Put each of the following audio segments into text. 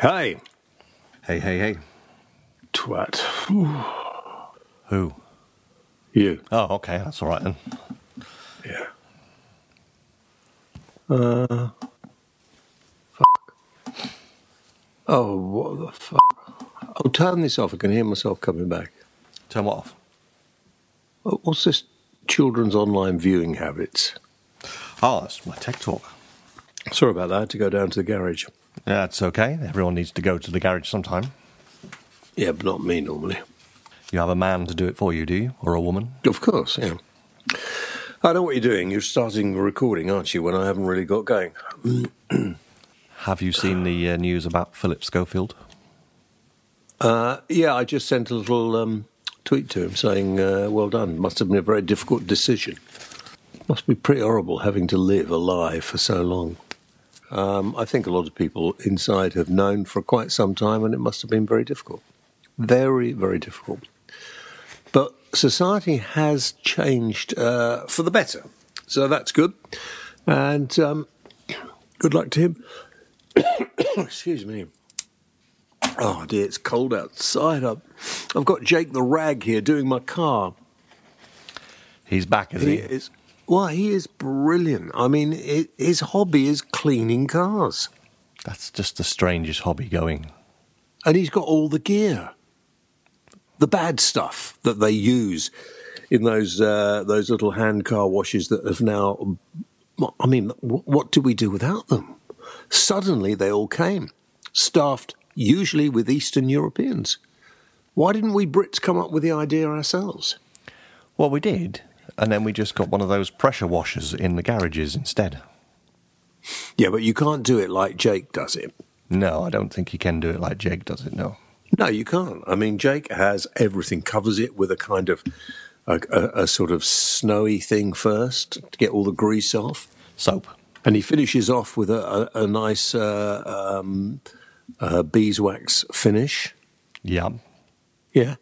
Hey. Hey, hey, hey. Twat. Ooh. Who? You. Oh, okay. That's all right then. Yeah. Fuck. Oh, what the fuck? I'll turn this off. I can hear myself coming back. Turn what off? What's this children's online viewing habits? Oh, that's my tech talk. Sorry about that. I had to go down to the garage. That's okay. Everyone needs to go to the garage sometime. Yeah, but not me normally. You have a man to do it for you, do you? Or a woman? Of course, yeah. I know what you're doing. You're starting recording, aren't you, when I haven't really got going. Have you seen the news about Philip Schofield? Yeah, I just sent a little tweet to him saying, well done. Must have been a very difficult decision. Must be pretty horrible having to live a lie for so long. I think a lot of people inside have known for quite some time, and it must have been very difficult. Very, very difficult. But society has changed for the better, so that's good. And good luck to him. Excuse me. Oh, dear, it's cold outside. I've got Jake the Rag here doing my car. He's back, is he? Is. Well, he is brilliant. I mean, his hobby is cleaning cars. That's just the strangest hobby going. And he's got all the gear. The bad stuff that they use in those little hand car washes that have now... I mean, what do we do without them? Suddenly they all came, staffed usually with Eastern Europeans. Why didn't we Brits come up with the idea ourselves? Well, we did... And then we just got one of those pressure washers in the garages instead. Yeah, but you can't do it like Jake does it. No, I don't think you can do it like Jake does it, no. No, you can't. I mean, Jake has everything, covers it with a kind of, a sort of snowy thing first to get all the grease off. Soap. And he finishes off with a nice beeswax finish. Yeah. Yeah.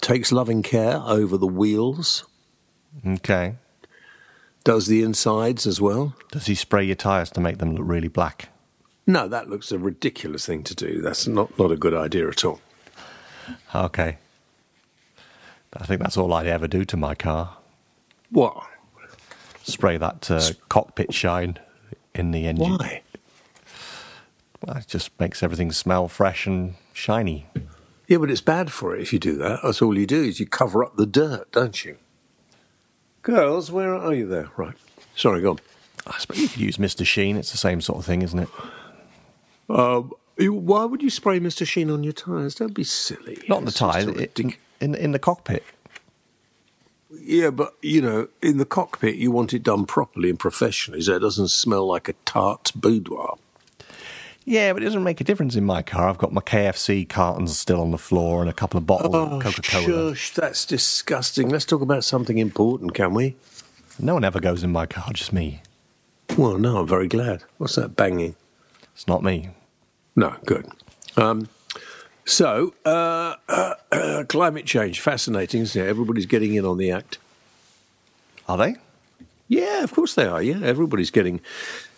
Takes loving care over the wheels. Okay. Does the insides as well? Does he spray your tyres to make them look really black? No, that looks a ridiculous thing to do. That's not a good idea at all. Okay. I think that's all I'd ever do to my car. What? Spray that cockpit shine in the engine. Why? Well, it just makes everything smell fresh and shiny. Yeah, but it's bad for it if you do that. That's all you do is you cover up the dirt, don't you? Girls, where are you there? Right. Sorry, go on. I suppose you could use Mr Sheen. It's the same sort of thing, isn't it? Why would you spray Mr Sheen on your tyres? Don't be silly. Not on the tyres, in the cockpit. Yeah, but, you know, in the cockpit you want it done properly and professionally so it doesn't smell like a tart boudoir. Yeah, but it doesn't make a difference in my car. I've got my KFC cartons still on the floor and a couple of bottles of Coca-Cola. Shush, that's disgusting. Let's talk about something important, can we? No one ever goes in my car, just me. Well, no, I'm very glad. What's that banging? It's not me. No, good. Climate change, fascinating, isn't it? Everybody's getting in on the act. Are they? Yeah, of course they are, yeah. Everybody's getting...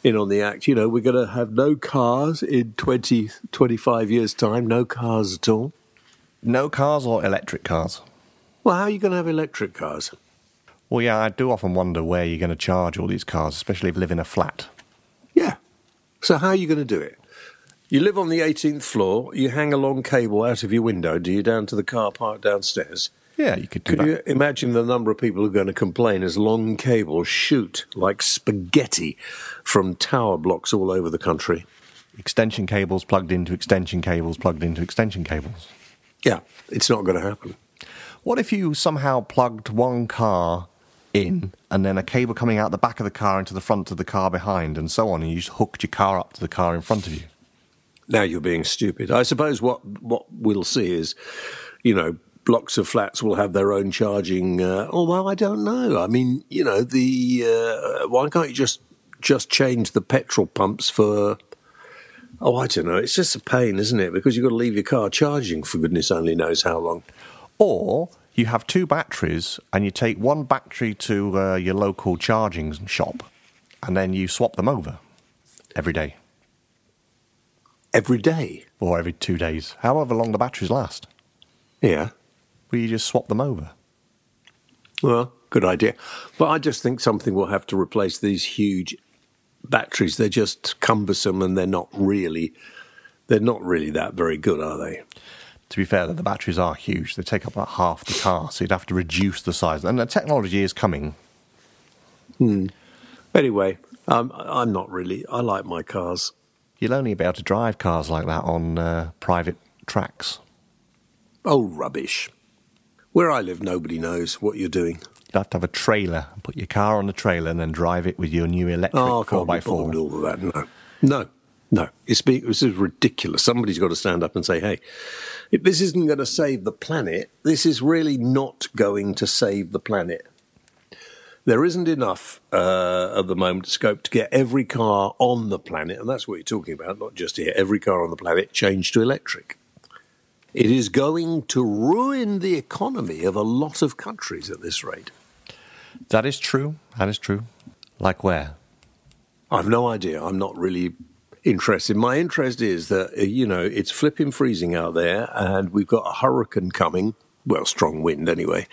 in on the act, you know, we're going to have no cars in 20, 25 years' time, no cars at all. No cars or electric cars? Well, how are you going to have electric cars? Well, yeah, I do often wonder where you're going to charge all these cars, especially if you live in a flat. Yeah. So how are you going to do it? You live on the 18th floor, you hang a long cable out of your window, do you, down to the car park downstairs? Yeah, you could do that. Could you imagine the number of people who are going to complain as long cables shoot like spaghetti from tower blocks all over the country? Extension cables plugged into extension cables plugged into extension cables. Yeah, it's not going to happen. What if you somehow plugged one car in and then a cable coming out the back of the car into the front of the car behind and so on, and you just hooked your car up to the car in front of you? Now you're being stupid. I suppose what we'll see is, you know... blocks of flats will have their own charging, although I don't know. I mean, you know, why can't you just change the petrol pumps for, I don't know, it's just a pain, isn't it? Because you've got to leave your car charging for goodness only knows how long. Or you have two batteries and you take one battery to your local charging shop and then you swap them over every day. every day. Or every 2 days. However long the batteries last. Yeah. We just swap them over. Well, good idea. But I just think something will have to replace these huge batteries. They're just cumbersome and they're not really that very good, are they? To be fair, the batteries are huge. They take up about half the car, so you'd have to reduce the size. And the technology is coming. Hmm. Anyway, I'm not really... I like my cars. You'll only be able to drive cars like that on private tracks. Oh, rubbish. Where I live, nobody knows what you're doing. You'll have to have a trailer and put your car on the trailer and then drive it with your new electric 4x4. Oh, I can't do all of that, No. This is ridiculous. Somebody's got to stand up and say, hey, if this isn't going to save the planet, this is really not going to save the planet. There isn't enough at the moment scope to get every car on the planet, and that's what you're talking about, not just here, every car on the planet changed to electric. It is going to ruin the economy of a lot of countries at this rate. That is true. Like where? I've no idea. I'm not really interested. My interest is that, it's flipping freezing out there, and we've got a hurricane coming. Well, strong wind anyway.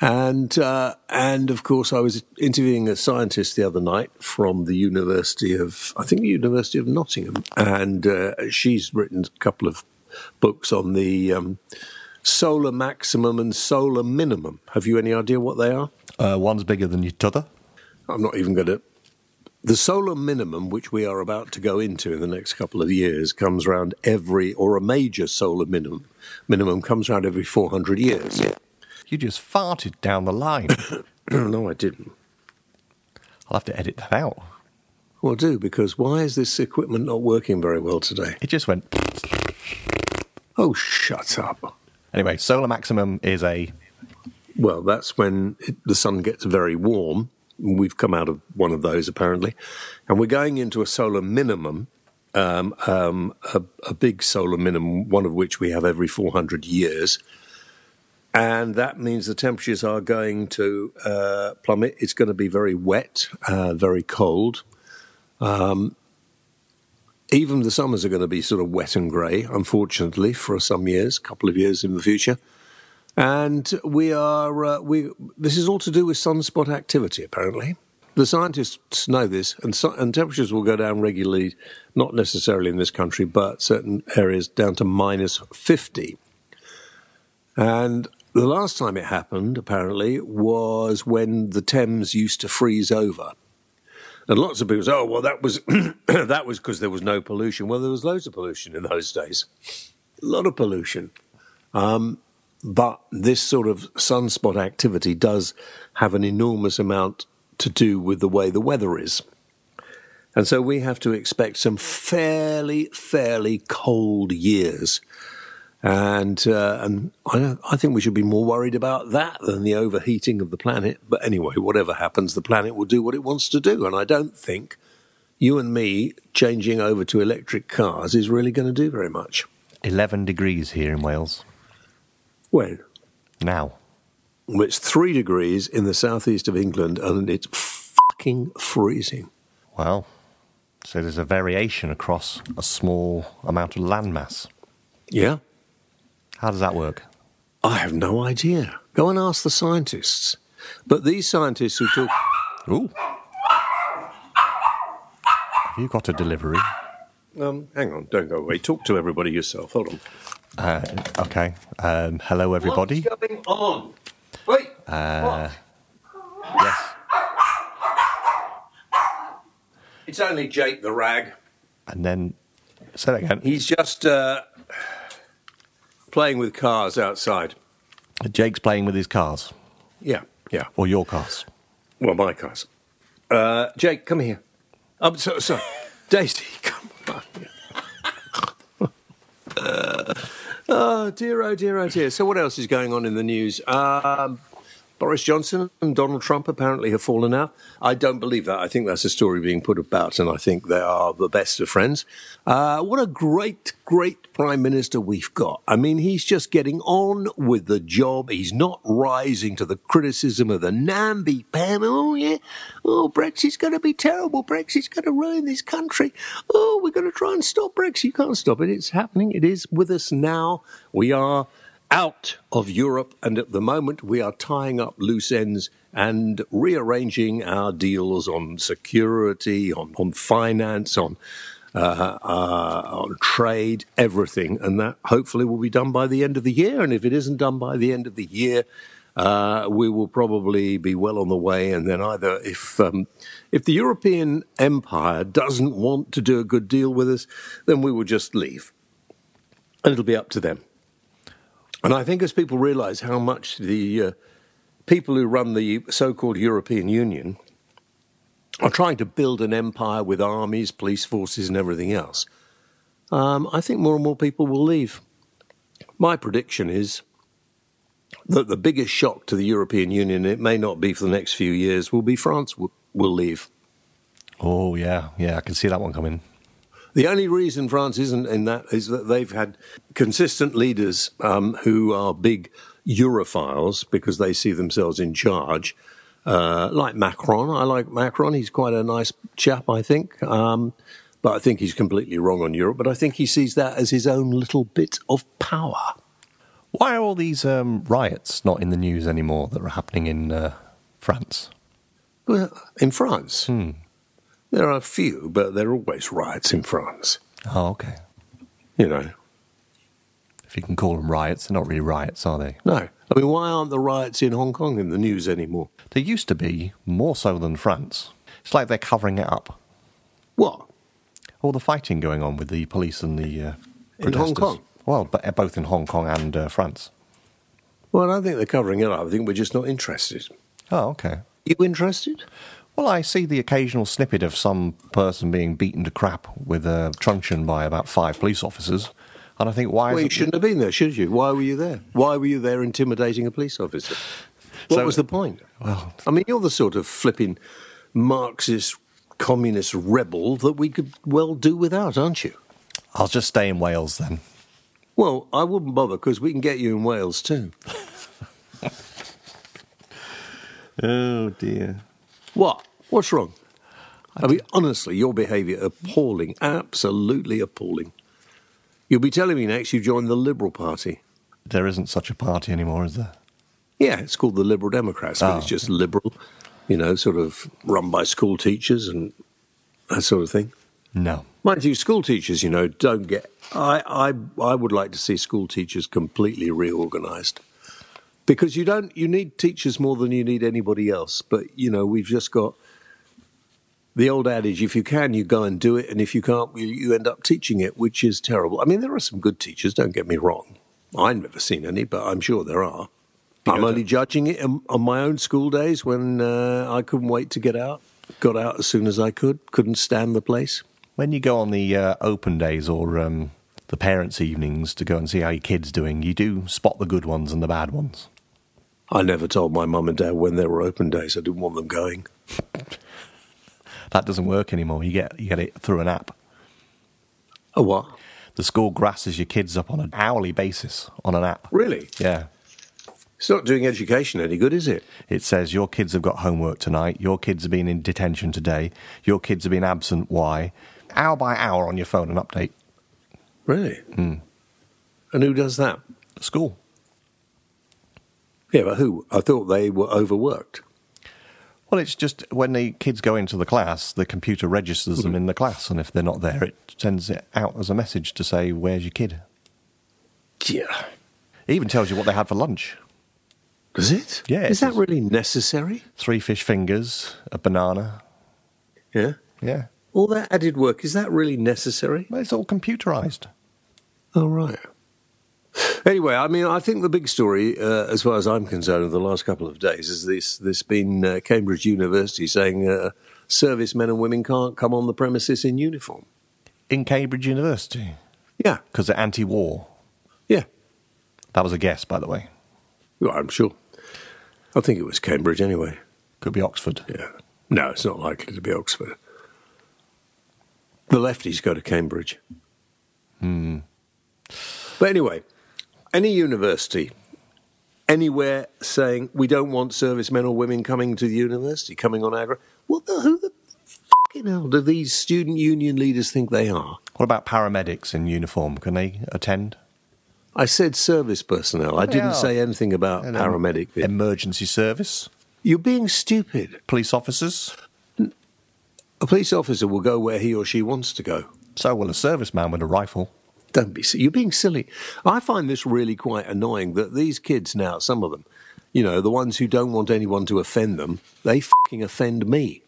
And of course, I was interviewing a scientist the other night from the University of Nottingham, and she's written a couple of books on the solar maximum and solar minimum. Have you any idea what they are? One's bigger than your t'other. I'm not even going to... The solar minimum, which we are about to go into in the next couple of years, comes round a major solar minimum comes round every 400 years. Yeah. You just farted down the line. No, I didn't. I'll have to edit that out. Well, do, because why is this equipment not working very well today? It just went... Oh, shut up. Anyway, solar maximum is a... Well, that's when the sun gets very warm. We've come out of one of those, apparently. And we're going into a solar minimum, a big solar minimum, one of which we have every 400 years. And that means the temperatures are going to plummet. It's going to be very wet, very cold. Even the summers are going to be sort of wet and grey, unfortunately, for some years, a couple of years in the future. And this is all to do with sunspot activity, apparently. The scientists know this, and temperatures will go down regularly, not necessarily in this country, but certain areas down to minus 50. And the last time it happened, apparently, was when the Thames used to freeze over. And lots of people say, oh, well, that was because there was no pollution. Well, there was loads of pollution in those days. A lot of pollution. But this sort of sunspot activity does have an enormous amount to do with the way the weather is. And so we have to expect some fairly, fairly cold years. And I think we should be more worried about that than the overheating of the planet. But anyway, whatever happens, the planet will do what it wants to do. And I don't think you and me changing over to electric cars is really going to do very much. 11 degrees here in Wales. When? Now. It's 3 degrees in the southeast of England, and it's fucking freezing. Wow. So there's a variation across a small amount of landmass. Yeah. How does that work? I have no idea. Go and ask the scientists. But these scientists who talk... Ooh. Have you got a delivery? Hang on, don't go away. Talk to everybody yourself. Hold on. Okay. Hello, everybody. What's going on? Wait, what? Yes. It's only Jake the Rag. And then... Say that again. He's just... playing with cars outside. Jake's playing with his cars? Yeah. Or your cars? Well, my cars. Jake, come here. I'm so sorry. Daisy, come on. Oh, dear, oh, dear, oh, dear. So what else is going on in the news? Boris Johnson and Donald Trump apparently have fallen out. I don't believe that. I think that's a story being put about, and I think they are the best of friends. What a great, great Prime Minister we've got. I mean, he's just getting on with the job. He's not rising to the criticism of the namby pam. Oh, yeah. Oh, Brexit's going to be terrible. Brexit's going to ruin this country. Oh, we're going to try and stop Brexit. You can't stop it. It's happening. It is with us now. We are out of Europe, and at the moment we are tying up loose ends and rearranging our deals on security, on finance, on trade, everything. And that hopefully will be done by the end of the year. And if it isn't done by the end of the year, we will probably be well on the way. And then either if the European Empire doesn't want to do a good deal with us, then we will just leave. And it'll be up to them. And I think as people realise how much the people who run the so-called European Union are trying to build an empire with armies, police forces and everything else, I think more and more people will leave. My prediction is that the biggest shock to the European Union, it may not be for the next few years, will be France will leave. Oh, yeah, I can see that one coming. The only reason France isn't in that is that they've had consistent leaders who are big Europhiles because they see themselves in charge, like Macron. I like Macron. He's quite a nice chap, I think. But I think he's completely wrong on Europe. But I think he sees that as his own little bit of power. Why are all these riots not in the news anymore that are happening in France? Well, in France? There are a few, but there are always riots in France. Oh, okay. You know. If you can call them riots, they're not really riots, are they? No. I mean, why aren't the riots in Hong Kong in the news anymore? They used to be, more so than France. It's like they're covering it up. What? All the fighting going on with the police and the protesters. In Hong Kong? Well, but both in Hong Kong and France. Well, I don't think they're covering it up. I think we're just not interested. Oh, okay. Are you interested? Well, I see the occasional snippet of some person being beaten to crap with a truncheon by about 5 police officers, and I think, why... Well, you shouldn't have been there, should you? Why were you there? Why were you there intimidating a police officer? What was the point? Well, I mean, you're the sort of flipping Marxist, communist rebel that we could well do without, aren't you? I'll just stay in Wales, then. Well, I wouldn't bother, because we can get you in Wales, too. Oh, dear. What? What's wrong? I mean, honestly, your behaviour, appalling, absolutely appalling. You'll be telling me next you joined the Liberal Party. There isn't such a party anymore, is there? Yeah, it's called the Liberal Democrats, but it's just liberal, you know, sort of run by school teachers and that sort of thing. No. Mind you, school teachers, you know, don't get... I would like to see school teachers completely reorganised. Because you need teachers more than you need anybody else. But, you know, we've just got the old adage, if you can, you go and do it, and if you can't, you end up teaching it, which is terrible. I mean, there are some good teachers, don't get me wrong. I've never seen any, but I'm sure there are. I'm only judging it on my own school days when I couldn't wait to get out. Got out as soon as I could. Couldn't stand the place. When you go on the open days or... the parents' evenings to go and see how your kid's doing, you do spot the good ones and the bad ones. I never told my mum and dad when there were open days. I didn't want them going. That doesn't work anymore. You get it through an app. A what? The school grasses your kids up on an hourly basis on an app. Really? Yeah. It's not doing education any good, is it? It says your kids have got homework tonight, your kids have been in detention today, your kids have been absent, why? Hour by hour on your phone, an update. Really? Mm. And who does that? School. Yeah, but who? I thought they were overworked. Well, it's just when the kids go into the class, the computer registers them in the class, and if they're not there, it sends it out as a message to say, where's your kid? Yeah. It even tells you what they had for lunch. Does it? Yeah. Is that really necessary? 3 fish fingers, a banana. Yeah? Yeah. All that added work, is that really necessary? Well, it's all computerised. Oh, right. Anyway, I mean, I think the big story, as far as I'm concerned, of the last couple of days is this been Cambridge University saying servicemen and women can't come on the premises in uniform. In Cambridge University? Yeah. Because they're anti-war? Yeah. That was a guess, by the way. Well, I'm sure. I think it was Cambridge anyway. Could be Oxford. Yeah. No, it's not likely to be Oxford. The lefties go to Cambridge. Hmm. But anyway, any university anywhere saying we don't want servicemen or women coming to the university, coming on Agra, who the fucking hell do these student union leaders think they are? What about paramedics in uniform? Can they attend? I said service personnel. I didn't say anything about paramedic. Emergency service? You're being stupid. Police officers? A police officer will go where he or she wants to go. So will a serviceman with a rifle. Don't be silly. You're being silly. I find this really quite annoying that these kids now, some of them, you know, the ones who don't want anyone to offend them, they fucking offend me.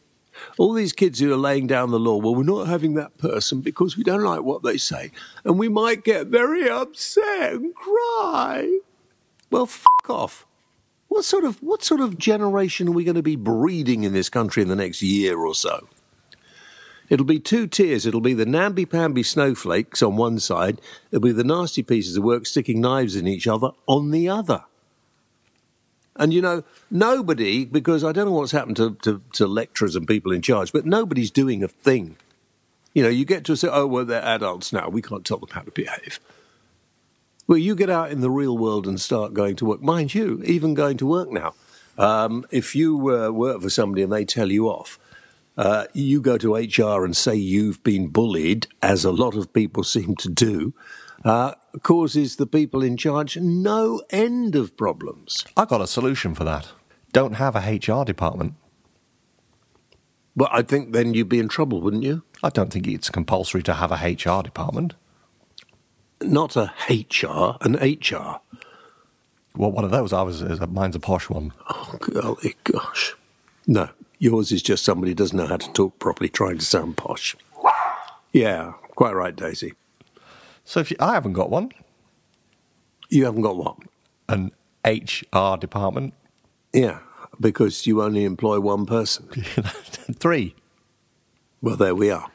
All these kids who are laying down the law, well, we're not having that person because we don't like what they say, and we might get very upset and cry. Well, fuck off. What sort of generation are we going to be breeding in this country in the next year or so? It'll be two tiers. It'll be the namby-pamby snowflakes on one side. It'll be the nasty pieces of work sticking knives in each other on the other. And, you know, nobody, because I don't know what's happened to lecturers and people in charge, but nobody's doing a thing. You know, you get to say, oh, well, they're adults now. We can't tell them how to behave. Well, you get out in the real world and start going to work. Mind you, even going to work now. If you work for somebody and they tell you off, you go to HR and say you've been bullied, as a lot of people seem to do, causes the people in charge no end of problems. I got a solution for that. Don't have a HR department. Well, I think then you'd be in trouble, wouldn't you? I don't think it's compulsory to have a HR department. Not a HR, an HR. Well, one of those, mine's a posh one. Oh, golly gosh. No. Yours is just somebody who doesn't know how to talk properly, trying to sound posh. Yeah, quite right, Daisy. So I haven't got one. You haven't got what? An HR department. Yeah, because you only employ one person. 3. Well, there we are.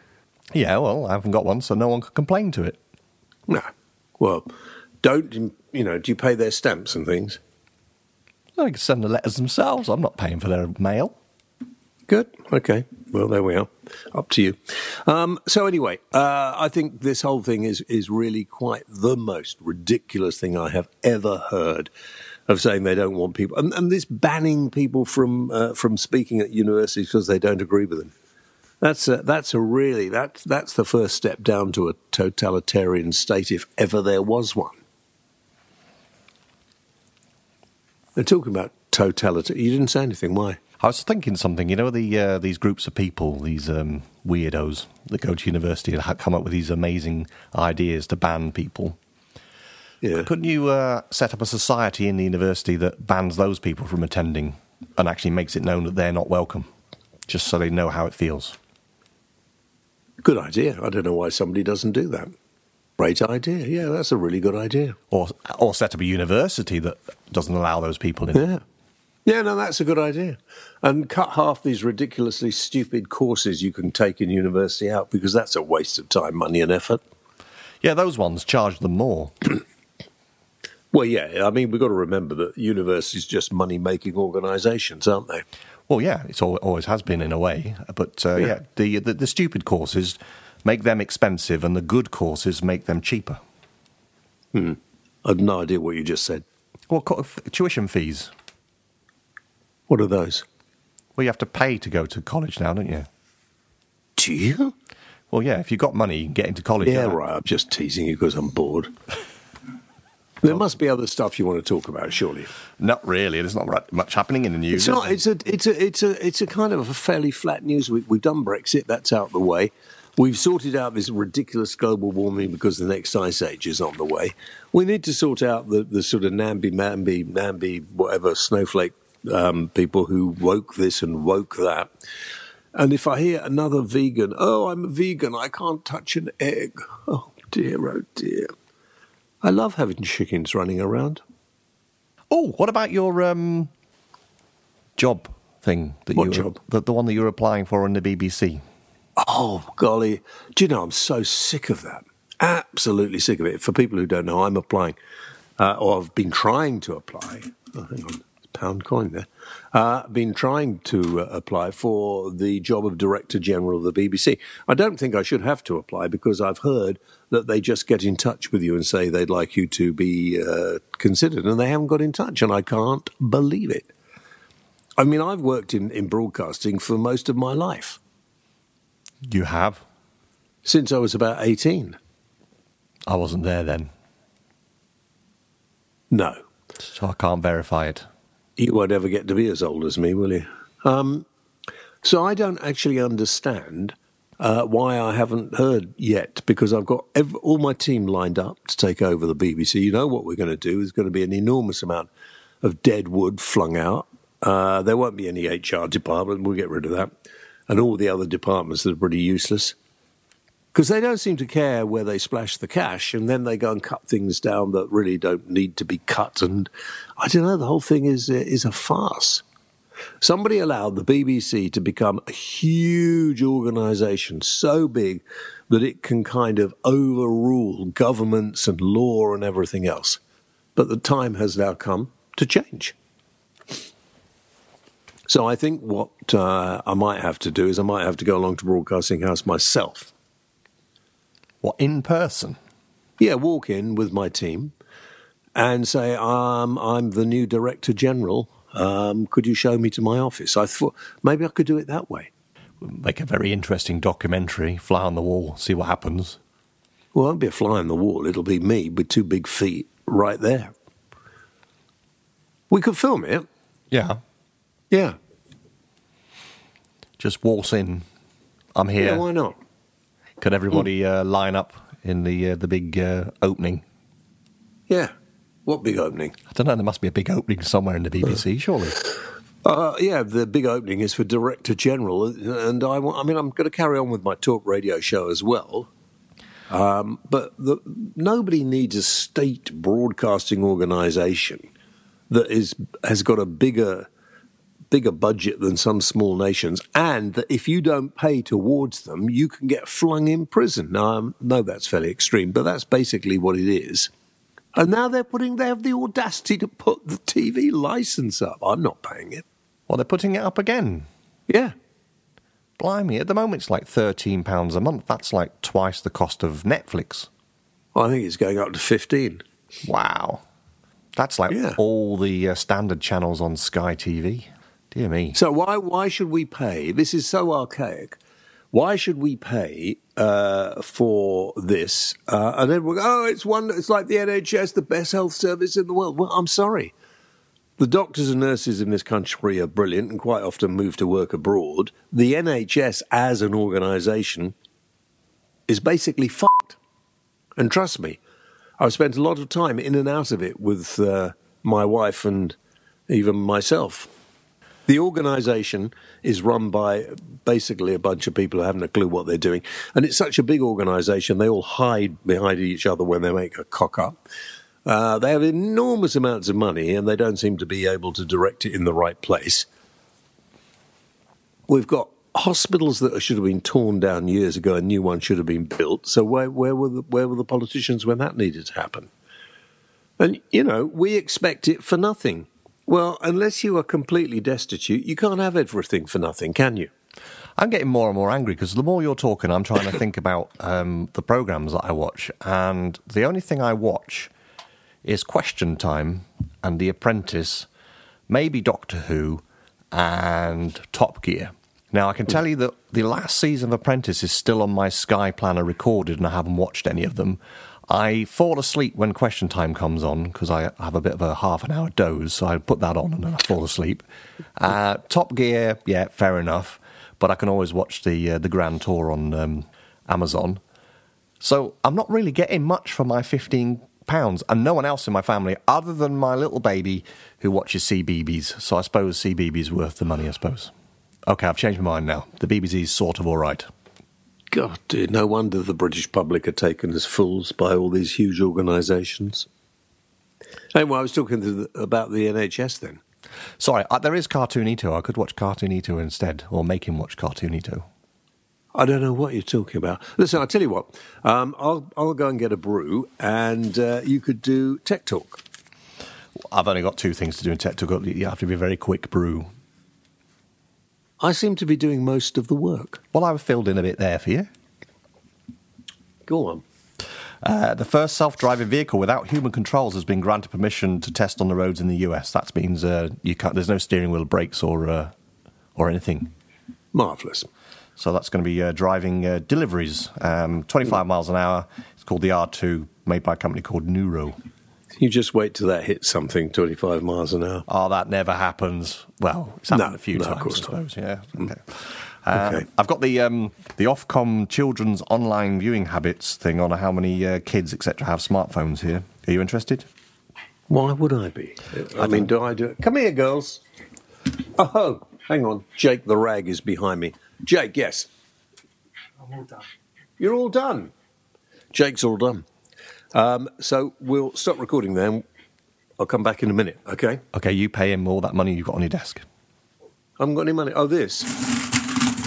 Yeah, well, I haven't got one, so no one could complain to it. No. Well, do you pay their stamps and things? They can send the letters themselves. I'm not paying for their mail. Good. Okay. Well, there we are. Up to you. So anyway, I think this whole thing is really quite the most ridiculous thing I have ever heard, of saying they don't want people. And this banning people from speaking at universities because they don't agree with them. That's the first step down to a totalitarian state, if ever there was one. They're talking about totalitarian. You didn't say anything. Why? I was thinking something, you know, these groups of people, these weirdos that go to university and come up with these amazing ideas to ban people. Yeah. Couldn't you set up a society in the university that bans those people from attending and actually makes it known that they're not welcome, just so they know how it feels? Good idea. I don't know why somebody doesn't do that. Great idea. Yeah, that's a really good idea. Or set up a university that doesn't allow those people in. Yeah. Yeah, no, that's a good idea. And cut half these ridiculously stupid courses you can take in university out, because that's a waste of time, money and effort. Yeah, those ones, charge them more. Well, yeah, I mean, we've got to remember that universities are just money-making organisations, aren't they? Well, yeah, it always has been in a way. But, yeah, the stupid courses make them expensive and the good courses make them cheaper. Hmm. I've no idea what you just said. Well, tuition fees. What are those? Well, you have to pay to go to college now, don't you? Do you? Well, yeah, if you've got money, you can get into college. Yeah, right, I'm just teasing you because I'm bored. There must be other stuff you want to talk about, surely. Not really. There's not much happening in the news. It's not. It's a kind of a fairly flat news week. We've done Brexit. That's out the way. We've sorted out this ridiculous global warming because the next ice age is on the way. We need to sort out the sort of namby, whatever, snowflake, people who woke this and woke that. And if I hear another vegan, oh, I'm a vegan, I can't touch an egg. Oh, dear, oh, dear. I love having chickens running around. Oh, what about your job thing? What job? The one that you're applying for on the BBC. Oh, golly. Do you know, I'm so sick of that. Absolutely sick of it. For people who don't know, I'm applying, or I've been trying to apply. Oh, hang on. pound coin there, been trying to apply for the job of Director General of the BBC. I don't think I should have to apply, because I've heard that they just get in touch with you and say they'd like you to be considered, and they haven't got in touch, and I can't believe it. I mean, I've worked in broadcasting for most of my life. You have? Since I was about 18. I wasn't there then. No. So I can't verify it. You won't ever get to be as old as me, will you? So I don't actually understand why I haven't heard yet, because I've got all my team lined up to take over the BBC. You know what we're going to do? There's going to be an enormous amount of dead wood flung out. There won't be any HR department. We'll get rid of that. And all the other departments that are pretty useless. Because they don't seem to care where they splash the cash, and then they go and cut things down that really don't need to be cut. And I don't know, the whole thing is a farce. Somebody allowed the BBC to become a huge organisation, so big that it can kind of overrule governments and law and everything else. But the time has now come to change. So I think what I might have to do is I might have to go along to Broadcasting House myself. What, in person? Yeah, walk in with my team and say, I'm the new Director General. Could you show me to my office? I thought maybe I could do it that way. Make a very interesting documentary, fly on the wall, see what happens. Well, it won't be a fly on the wall. It'll be me with two big feet right there. We could film it. Yeah. Yeah. Just waltz in. I'm here. Yeah, why not? Could everybody line up in the big opening? Yeah. What big opening? I don't know. There must be a big opening somewhere in the BBC, surely. Yeah, the big opening is for Director General. And I'm going to carry on with my talk radio show as well. But nobody needs a state broadcasting organisation that has got a bigger budget than some small nations, and that if you don't pay towards them, you can get flung in prison. Now, I know that's fairly extreme, but that's basically what it is. And now they have the audacity to put the TV licence up. I'm not paying it. Well, they're putting it up again. Yeah. Blimey, at the moment it's like £13 a month. That's like twice the cost of Netflix. Well, I think it's going up to 15. Wow. That's like all the standard channels on Sky TV. Dear me. So why should we pay? This is so archaic. Why should we pay for this? And then we go, it's like the NHS, the best health service in the world. Well, I'm sorry. The doctors and nurses in this country are brilliant and quite often move to work abroad. The NHS as an organisation is basically fucked. And trust me, I've spent a lot of time in and out of it with my wife and even myself. The organisation is run by basically a bunch of people who haven't a clue what they're doing. And it's such a big organisation, they all hide behind each other when they make a cock-up. They have enormous amounts of money, and they don't seem to be able to direct it in the right place. We've got hospitals that should have been torn down years ago, and new ones should have been built. So where were the politicians when that needed to happen? And, you know, we expect it for nothing. Well, unless you are completely destitute, you can't have everything for nothing, can you? I'm getting more and more angry, because the more you're talking, I'm trying to think about the programmes that I watch. And the only thing I watch is Question Time and The Apprentice, maybe Doctor Who, and Top Gear. Now, I can tell you that the last season of Apprentice is still on my Sky Planner recorded, and I haven't watched any of them. I fall asleep when Question Time comes on, because I have a bit of a half an hour doze, so I put that on and then I fall asleep. Top Gear, yeah, fair enough, but I can always watch the Grand Tour on Amazon. So I'm not really getting much for my £15, and no one else in my family, other than my little baby who watches CBeebies. So I suppose CBeebies worth the money, I suppose. OK, I've changed my mind now. The BBC's sort of all right. God, dear, no wonder the British public are taken as fools by all these huge organisations. Anyway, I was talking about the NHS then. Sorry, there is Cartoonito. I could watch Cartoonito instead, or make him watch Cartoonito. I don't know what you're talking about. Listen, I'll tell you what. I'll go and get a brew, and you could do Tech Talk. I've only got two things to do in tech talk. You have to be a very quick brew. I seem to be doing most of the work. Well, I've filled in a bit there for you. Go on. The first self-driving vehicle without human controls has been granted permission to test on the roads in the US. That means you can't. There's no steering wheel, brakes, or anything. Marvellous. So that's going to be driving deliveries, 25 miles an hour. It's called the R2, made by a company called Neuro. You just wait till that hits something, 25 miles an hour. Oh, that never happens. Well, it's happened a few times, of course, I suppose. Yeah. Okay. Okay. I've got the Ofcom children's online viewing habits thing on how many kids, etc., have smartphones here. Are you interested? Why would I be? I mean, do I do it? Come here, girls. Oh, hang on. Jake the Rag is behind me. Jake, yes. I'm all done. You're all done. Jake's all done. So we'll stop recording then. I'll come back in a minute, okay? Okay, you pay him all that money you've got on your desk. I haven't got any money. Oh, this.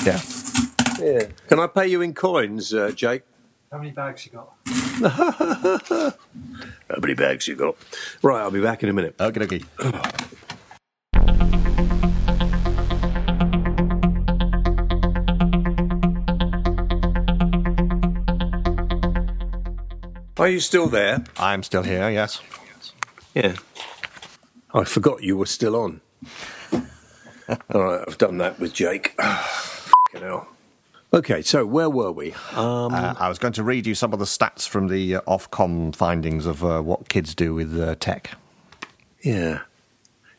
Yeah. Can I pay you in coins, Jake? How many bags you got? How many bags you got? Right, I'll be back in a minute. Okie dokie. Are you still there? I'm still here, yes. Yeah. I forgot you were still on. All right, I've done that with Jake. F***ing hell. Okay, so where were we? I was going to read you some of the stats from the Ofcom findings of what kids do with tech. Yeah.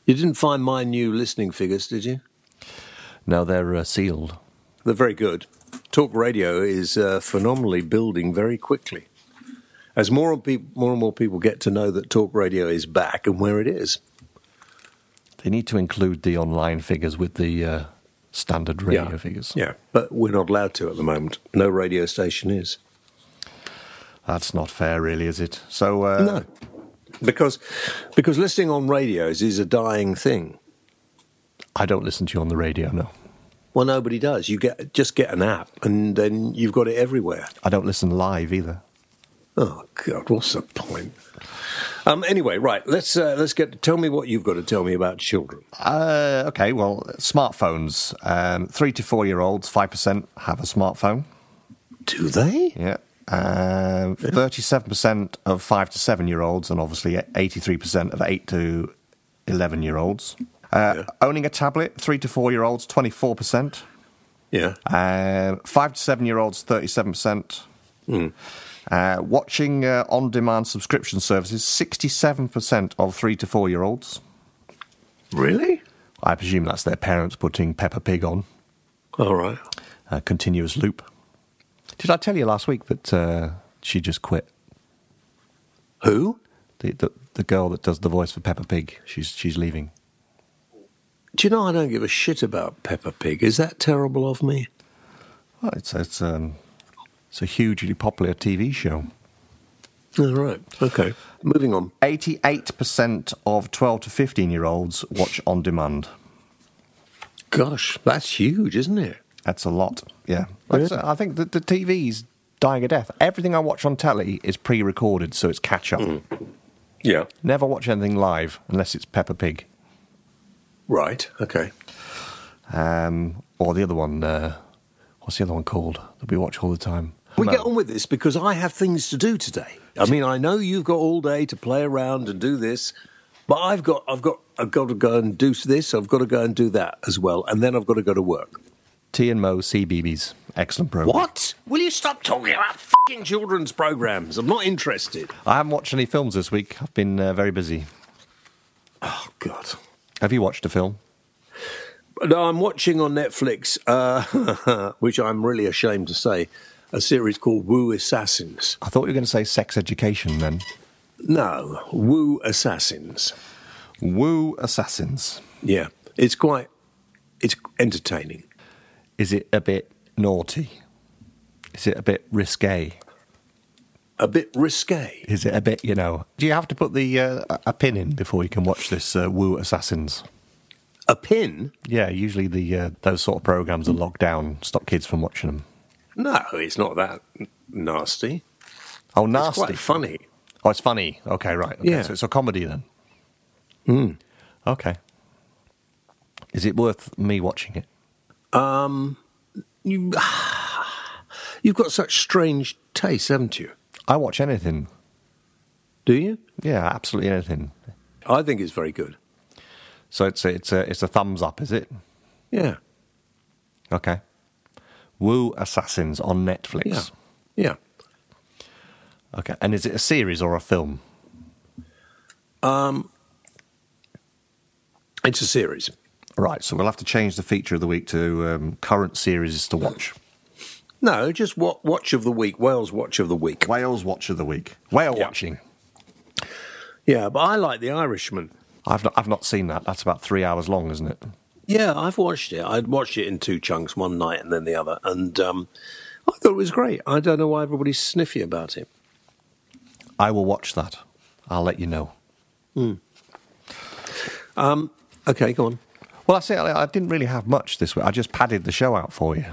You didn't find my new listening figures, did you? No, they're sealed. They're very good. Talk Radio is phenomenally building very quickly. As more and more people get to know that Talk Radio is back and where it is. They need to include the online figures with the standard radio figures. Yeah, but we're not allowed to at the moment. No radio station is. That's not fair, really, is it? So no, because listening on radios is a dying thing. I don't listen to you on the radio, no. Well, nobody does. You just get an app and then you've got it everywhere. I don't listen live either. Oh, God, what's the point? Anyway, right, let's get... Tell me what you've got to tell me about children. Okay, well, smartphones. 3 to 4-year-olds, 5%, have a smartphone. Do they? Yeah. 37% of 5 to 7-year-olds and obviously 83% of 8 to 11-year-olds. Owning a tablet, 3 to 4-year-olds, 24%. Yeah. 5 to 7-year-olds, 37%. Hmm. Watching on-demand subscription services, 67% of 3 to 4-year-olds. Really? I presume that's their parents putting Peppa Pig on. All right. Continuous loop. Did I tell you last week that she just quit? Who? The girl that does the voice for Peppa Pig. She's leaving. Do you know I don't give a shit about Peppa Pig? Is that terrible of me? Well, it's a hugely popular TV show. Oh, right. Okay. Moving on. 88% of 12 to 15-year-olds watch on demand. Gosh, that's huge, isn't it? That's a lot, yeah. Really? I think that the TV's dying a death. Everything I watch on telly is pre-recorded, so it's catch-up. Mm. Yeah. Never watch anything live unless it's Peppa Pig. Right, okay. Or the other one, what's the other one called that we watch all the time? We get on with this because I have things to do today. I mean, I know you've got all day to play around and do this, but I've got to go and do this. I've got to go and do that as well, and then I've got to go to work. T and Mo CBeebies, excellent program. What? Will you stop talking about fucking children's programs? I'm not interested. I haven't watched any films this week. I've been very busy. Oh God! Have you watched a film? No, I'm watching on Netflix, which I'm really ashamed to say, a series called Wu Assassins. I thought you were going to say Sex Education then. No, Wu Assassins. Wu Assassins. Yeah, it's entertaining. Is it a bit naughty? Is it a bit risque? A bit risque? Is it a bit, you know... Do you have to put a pin in before you can watch this Wu Assassins? A pin? Yeah, usually those sort of programmes are locked down, stop kids from watching them. No, it's not that nasty. Oh, nasty. It's quite funny. Oh, it's funny. Okay, right. Okay. Yeah. So it's a comedy then. Mm. Okay. Is it worth me watching it? You've got such strange tastes, haven't you? I watch anything. Do you? Yeah, absolutely anything. I think it's very good. So it's a thumbs up, is it? Yeah. Okay. Wu Assassins on Netflix. Yeah. Okay, and is it a series or a film? It's a series. Right, so we'll have to change the feature of the week to current series to watch. No, just watch of the week, Wales watch of the week. Wales watch of the week. Whale watching. Yeah, but I like The Irishman. I've not seen that. That's about 3 hours long, isn't it? Yeah, I've watched it. I'd watched it in two chunks, one night and then the other, and I thought it was great. I don't know why everybody's sniffy about it. I will watch that. I'll let you know. Mm. Okay, go on. Well, that's it. I didn't really have much this week. I just padded the show out for you.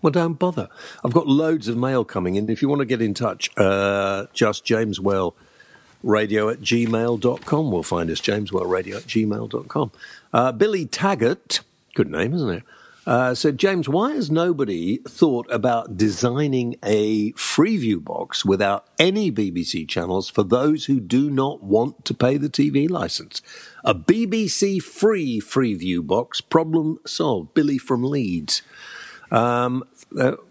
Well, don't bother. I've got loads of mail coming in. If you want to get in touch, just jameswellradio@gmail.com. We'll find us, jameswellradio@gmail.com. Billy Taggart, good name, isn't it? Said, James, why has nobody thought about designing a Freeview box without any BBC channels for those who do not want to pay the TV licence? A BBC-free Freeview box, problem solved. Billy from Leeds. Well,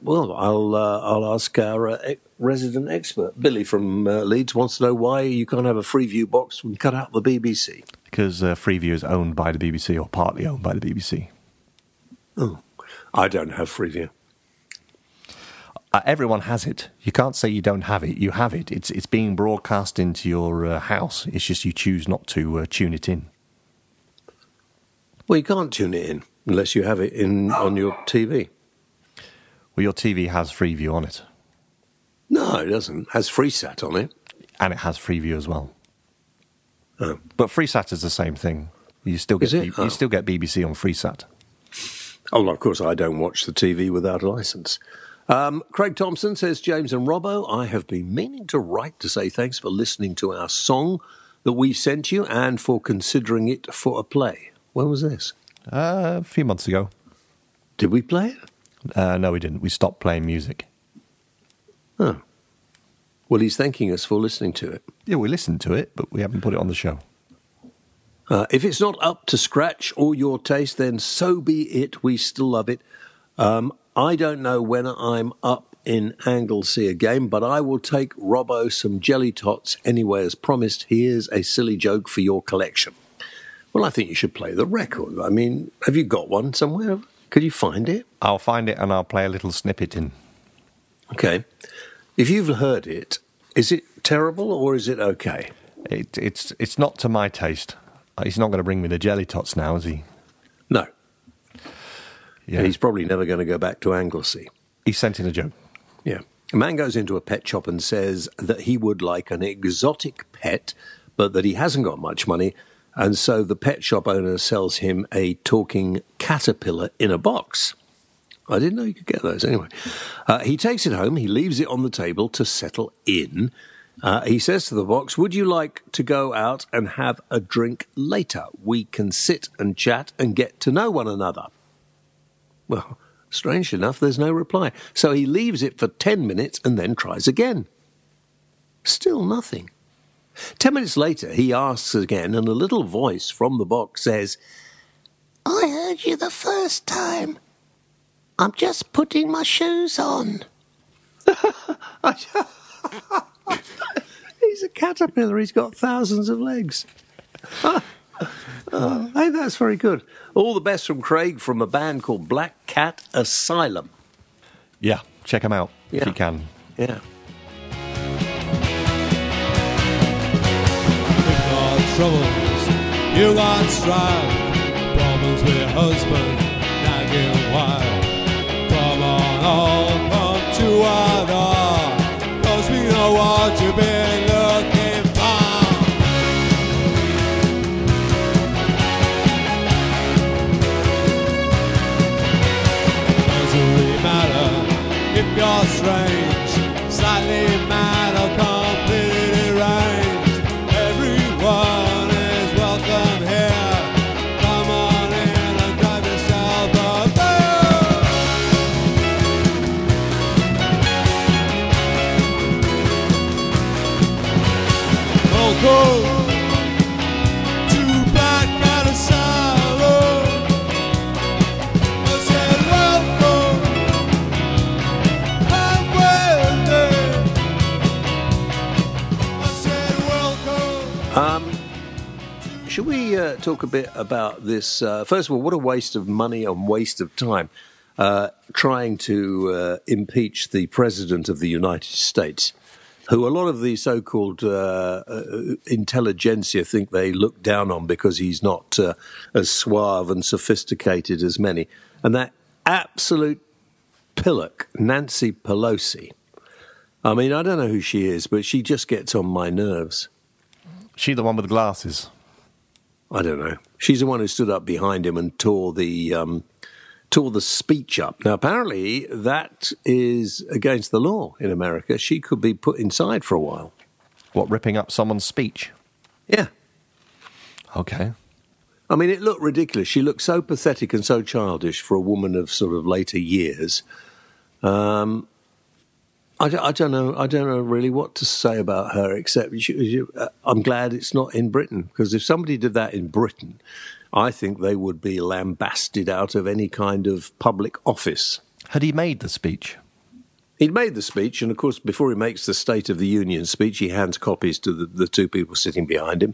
I'll ask our resident expert. Billy from Leeds wants to know why you can't have a Freeview box and cut out the BBC. Because Freeview is owned by the BBC or partly owned by the BBC. Oh, I don't have Freeview. Everyone has it. You can't say you don't have it. You have it. It's being broadcast into your house. It's just you choose not to tune it in. Well, you can't tune it in unless you have it in on your TV. Well, your TV has Freeview on it. No, it doesn't. It has FreeSat on it. And it has Freeview as well. Oh. But FreeSat is the same thing. You still get you still get BBC on FreeSat. Oh, well, of course, I don't watch the TV without a licence. Craig Thompson says, James and Robbo, I have been meaning to write to say thanks for listening to our song that we sent you and for considering it for a play. When was this? A few months ago. Did we play it? No, we didn't. We stopped playing music. Oh. Well, he's thanking us for listening to it. Yeah, we listened to it, but we haven't put it on the show. If it's not up to scratch or your taste, then so be it. We still love it. I don't know when I'm up in Anglesey again, but I will take Robbo some jelly tots anyway, as promised. Here's a silly joke for your collection. Well, I think you should play the record. I mean, have you got one somewhere? Could you find it? I'll find it and I'll play a little snippet in. Okay. If you've heard it, is it terrible or is it okay? It's not to my taste. He's not going to bring me the jelly tots now, is he? No. Yeah. And he's probably never going to go back to Anglesey. He sent in a joke. Yeah. A man goes into a pet shop and says that he would like an exotic pet, but that he hasn't got much money, and so the pet shop owner sells him a talking caterpillar in a box. I didn't know you could get those anyway. He takes it home, he leaves it on the table to settle in. He says to the box, would you like to go out and have a drink later? We can sit and chat and get to know one another. Well, strange enough, there's no reply. So he leaves it for 10 minutes and then tries again. Still nothing. 10 minutes later, he asks again, and a little voice from the box says, I heard you the first time. I'm just putting my shoes on. He's a caterpillar. He's got thousands of legs. Hey, that's very good. All the best from Craig from a band called Black Cat Asylum. Yeah, check them out if you can. Yeah. You've got troubles, you got strife, problems with your husband, nagging wife. Come on, all come to our door. We know what you've been looking for. Doesn't really matter if you're strange, slightly mad or completely deranged. Everyone is welcome. Should we talk a bit about this? First of all, what a waste of money and waste of time trying to impeach the President of the United States, who a lot of the so-called intelligentsia think they look down on because he's not as suave and sophisticated as many. And that absolute pillock, Nancy Pelosi. I mean, I don't know who she is, but she just gets on my nerves. She the one with the glasses? I don't know. She's the one who stood up behind him and tore the speech up. Now, apparently, that is against the law in America. She could be put inside for a while. What, ripping up someone's speech? Yeah. Okay. I mean, it looked ridiculous. She looked so pathetic and so childish for a woman of sort of later years. I don't know really what to say about her, except I'm glad it's not in Britain, because if somebody did that in Britain, I think they would be lambasted out of any kind of public office. Had he made the speech? He'd made the speech, and of course, before he makes the State of the Union speech, he hands copies to the two people sitting behind him.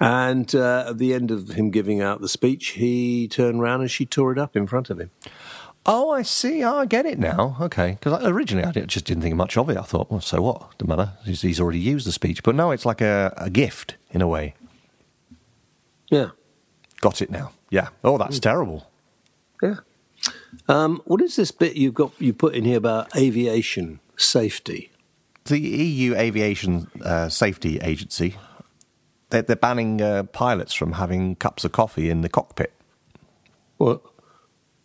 And at the end of him giving out the speech, he turned round and she tore it up in front of him. Oh, I see. Oh, I get it now. Okay. Because originally I just didn't think much of it. I thought, well, so what? Doesn't matter. He's already used the speech. But no, it's like a gift in a way. Yeah. Got it now. Yeah. Oh, that's terrible. Yeah. What is this bit you put in here about aviation safety? The EU Aviation Safety Agency, they're banning pilots from having cups of coffee in the cockpit. What?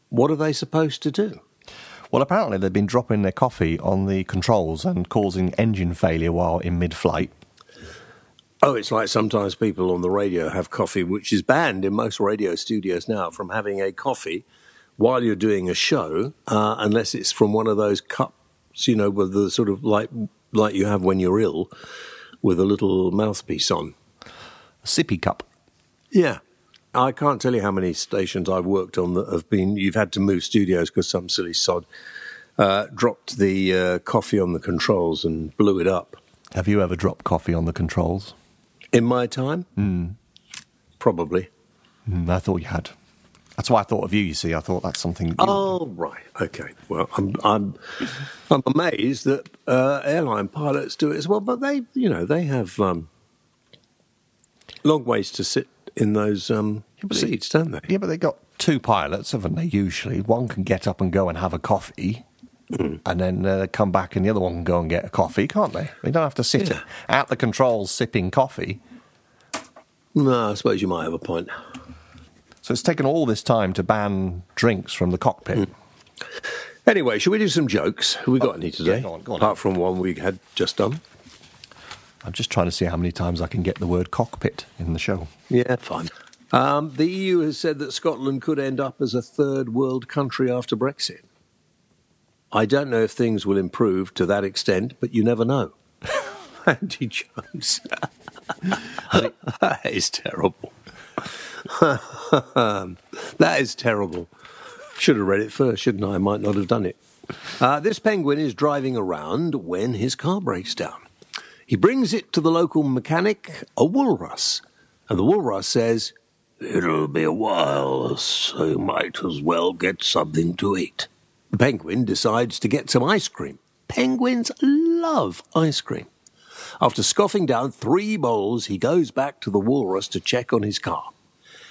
What are they supposed to do? Well, apparently they've been dropping their coffee on the controls and causing engine failure while in mid-flight. Oh, it's like sometimes people on the radio have coffee, which is banned in most radio studios now, from having a coffee while you're doing a show, unless it's from one of those cups, you know, with the sort of like you have when you're ill, with a little mouthpiece on. A sippy cup. Yeah. I can't tell you how many stations I've worked on that have been... You've had to move studios because some silly sod dropped the coffee on the controls and blew it up. Have you ever dropped coffee on the controls? In my time? Probably. I thought you had. That's why I thought of you, you see. I thought that's something... Oh, right. Okay. Well, I'm amazed that airline pilots do it as well, but they have long ways to sit in those seats, don't they? Yeah, but they got two pilots, haven't they, usually? One can get up and go and have a coffee, and then come back and the other one can go and get a coffee, can't they? They don't have to sit at the controls sipping coffee. No, I suppose you might have a point. So it's taken all this time to ban drinks from the cockpit. Anyway, should we do some jokes? Have we got any today? Yeah, go on. Apart from one we had just done. I'm just trying to see how many times I can get the word cockpit in the show. Yeah, fine. The EU has said that Scotland could end up as a third world country after Brexit. I don't know if things will improve to that extent, but you never know. Andy Jones. That is terrible. That is terrible. Should have read it first, shouldn't I? I might not have done it. This penguin is driving around when his car breaks down. He brings it to the local mechanic, a walrus, and the walrus says, "It'll be a while, so you might as well get something to eat." The penguin decides to get some ice cream. Penguins love ice cream. After scoffing down 3 bowls, he goes back to the walrus to check on his car.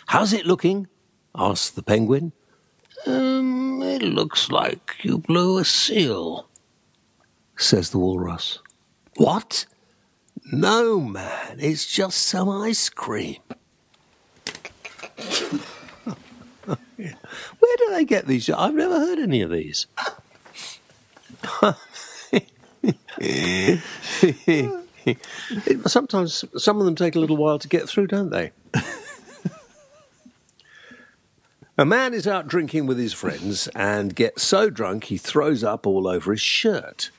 "How's it looking?" asks the penguin. "It looks like you blew a seal," says the walrus. "What? No, man, it's just some ice cream." Where do they get these? I've never heard any of these. Sometimes some of them take a little while to get through, don't they? A man is out drinking with his friends and gets so drunk he throws up all over his shirt.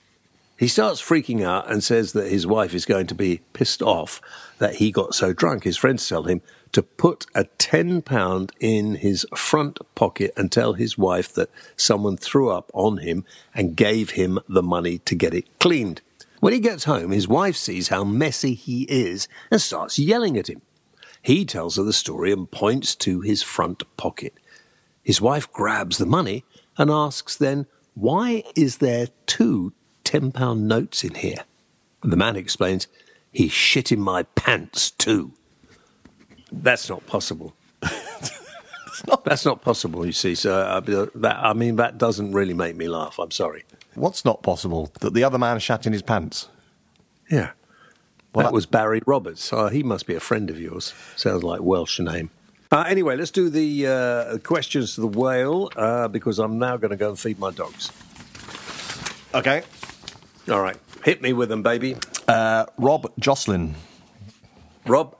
He starts freaking out and says that his wife is going to be pissed off that he got so drunk. His friends tell him to put a £10 in his front pocket and tell his wife that someone threw up on him and gave him the money to get it cleaned. When he gets home, his wife sees how messy he is and starts yelling at him. He tells her the story and points to his front pocket. His wife grabs the money and asks then, "Why is there two £10 notes in here?" The man explains, "He shit in my pants too." That's not possible. That's not possible, you see, sir. That doesn't really make me laugh. I'm sorry. What's not possible? That the other man shat in his pants? Yeah. Well, that was Barry Roberts. He must be a friend of yours. Sounds like Welsh name. Anyway, let's do the questions to the whale, because I'm now going to go and feed my dogs. Okay. All right. Hit me with them, baby. Rob Jocelyn. Rob.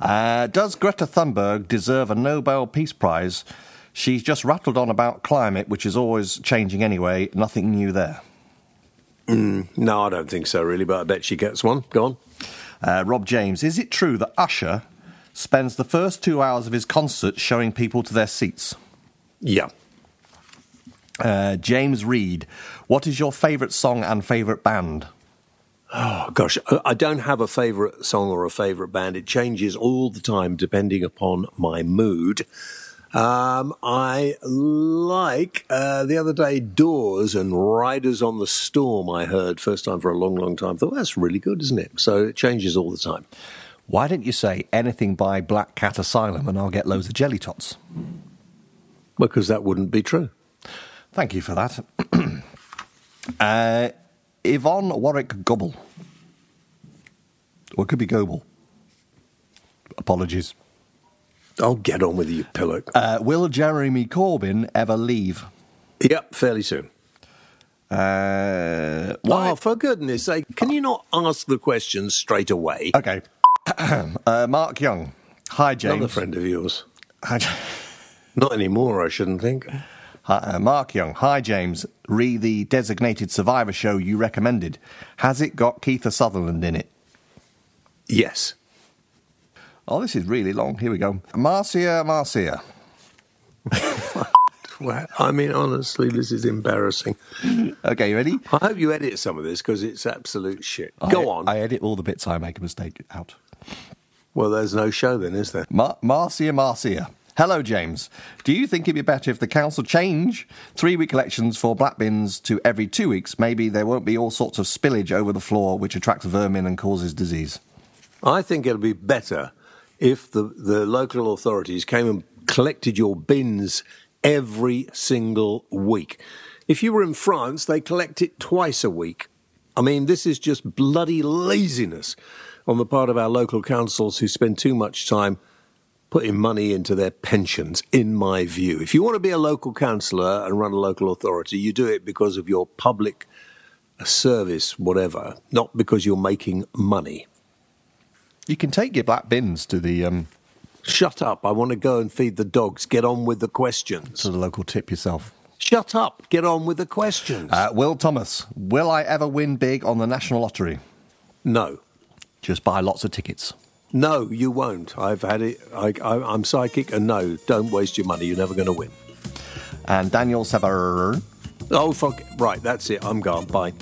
Does Greta Thunberg deserve a Nobel Peace Prize? She's just rattled on about climate, which is always changing anyway. Nothing new there. No, I don't think so, really, but I bet she gets one. Go on. Rob James. Is it true that Usher spends the first 2 hours of his concert showing people to their seats? Yeah. James Reed. What is your favourite song and favourite band? Oh, gosh. I don't have a favourite song or a favourite band. It changes all the time depending upon my mood. I like, the other day, Doors and Riders on the Storm I heard first time for a long, long time. I thought, that's really good, isn't it? So it changes all the time. Why don't you say anything by Black Cat Asylum and I'll get loads of jelly tots? Because that wouldn't be true. Thank you for that. Yvonne Warwick Gobble. Or it could be Goble. Apologies. I'll get on with you, Pillock. Will Jeremy Corbyn ever leave? Yep, fairly soon. Why? Oh, for goodness sake, can you not ask the question straight away? Okay. Mark Young. Hi, James. Another friend of yours. Not anymore, I shouldn't think. Mark Young. Hi, James. Re the Designated Survivor show you recommended. Has it got Kiefer Sutherland in it? Yes. Oh, this is really long. Here we go. Marcia. I mean, honestly, this is embarrassing. Okay, you ready? I hope you edit some of this because it's absolute shit. Go on. I edit all the bits I make a mistake out. Well, there's no show then, is there? Marcia. Hello, James. Do you think it'd be better if the council change 3-week elections for black bins to every 2 weeks? Maybe there won't be all sorts of spillage over the floor which attracts vermin and causes disease. I think it'll be better if the local authorities came and collected your bins every single week. If you were in France, they collect it twice a week. I mean, this is just bloody laziness on the part of our local councils who spend too much time putting money into their pensions, in my view. If you want to be a local councillor and run a local authority, you do it because of your public service, whatever, not because you're making money. You can take your black bins to the... Shut up. I want to go and feed the dogs. Get on with the questions. To the local tip yourself. Shut up. Get on with the questions. Will Thomas, will I ever win big on the National Lottery? No. Just buy lots of tickets. No, you won't. I've had it. I'm psychic, and no, don't waste your money. You're never going to win. And Daniel Sever. Oh, fuck. Right, that's it. I'm gone. Bye.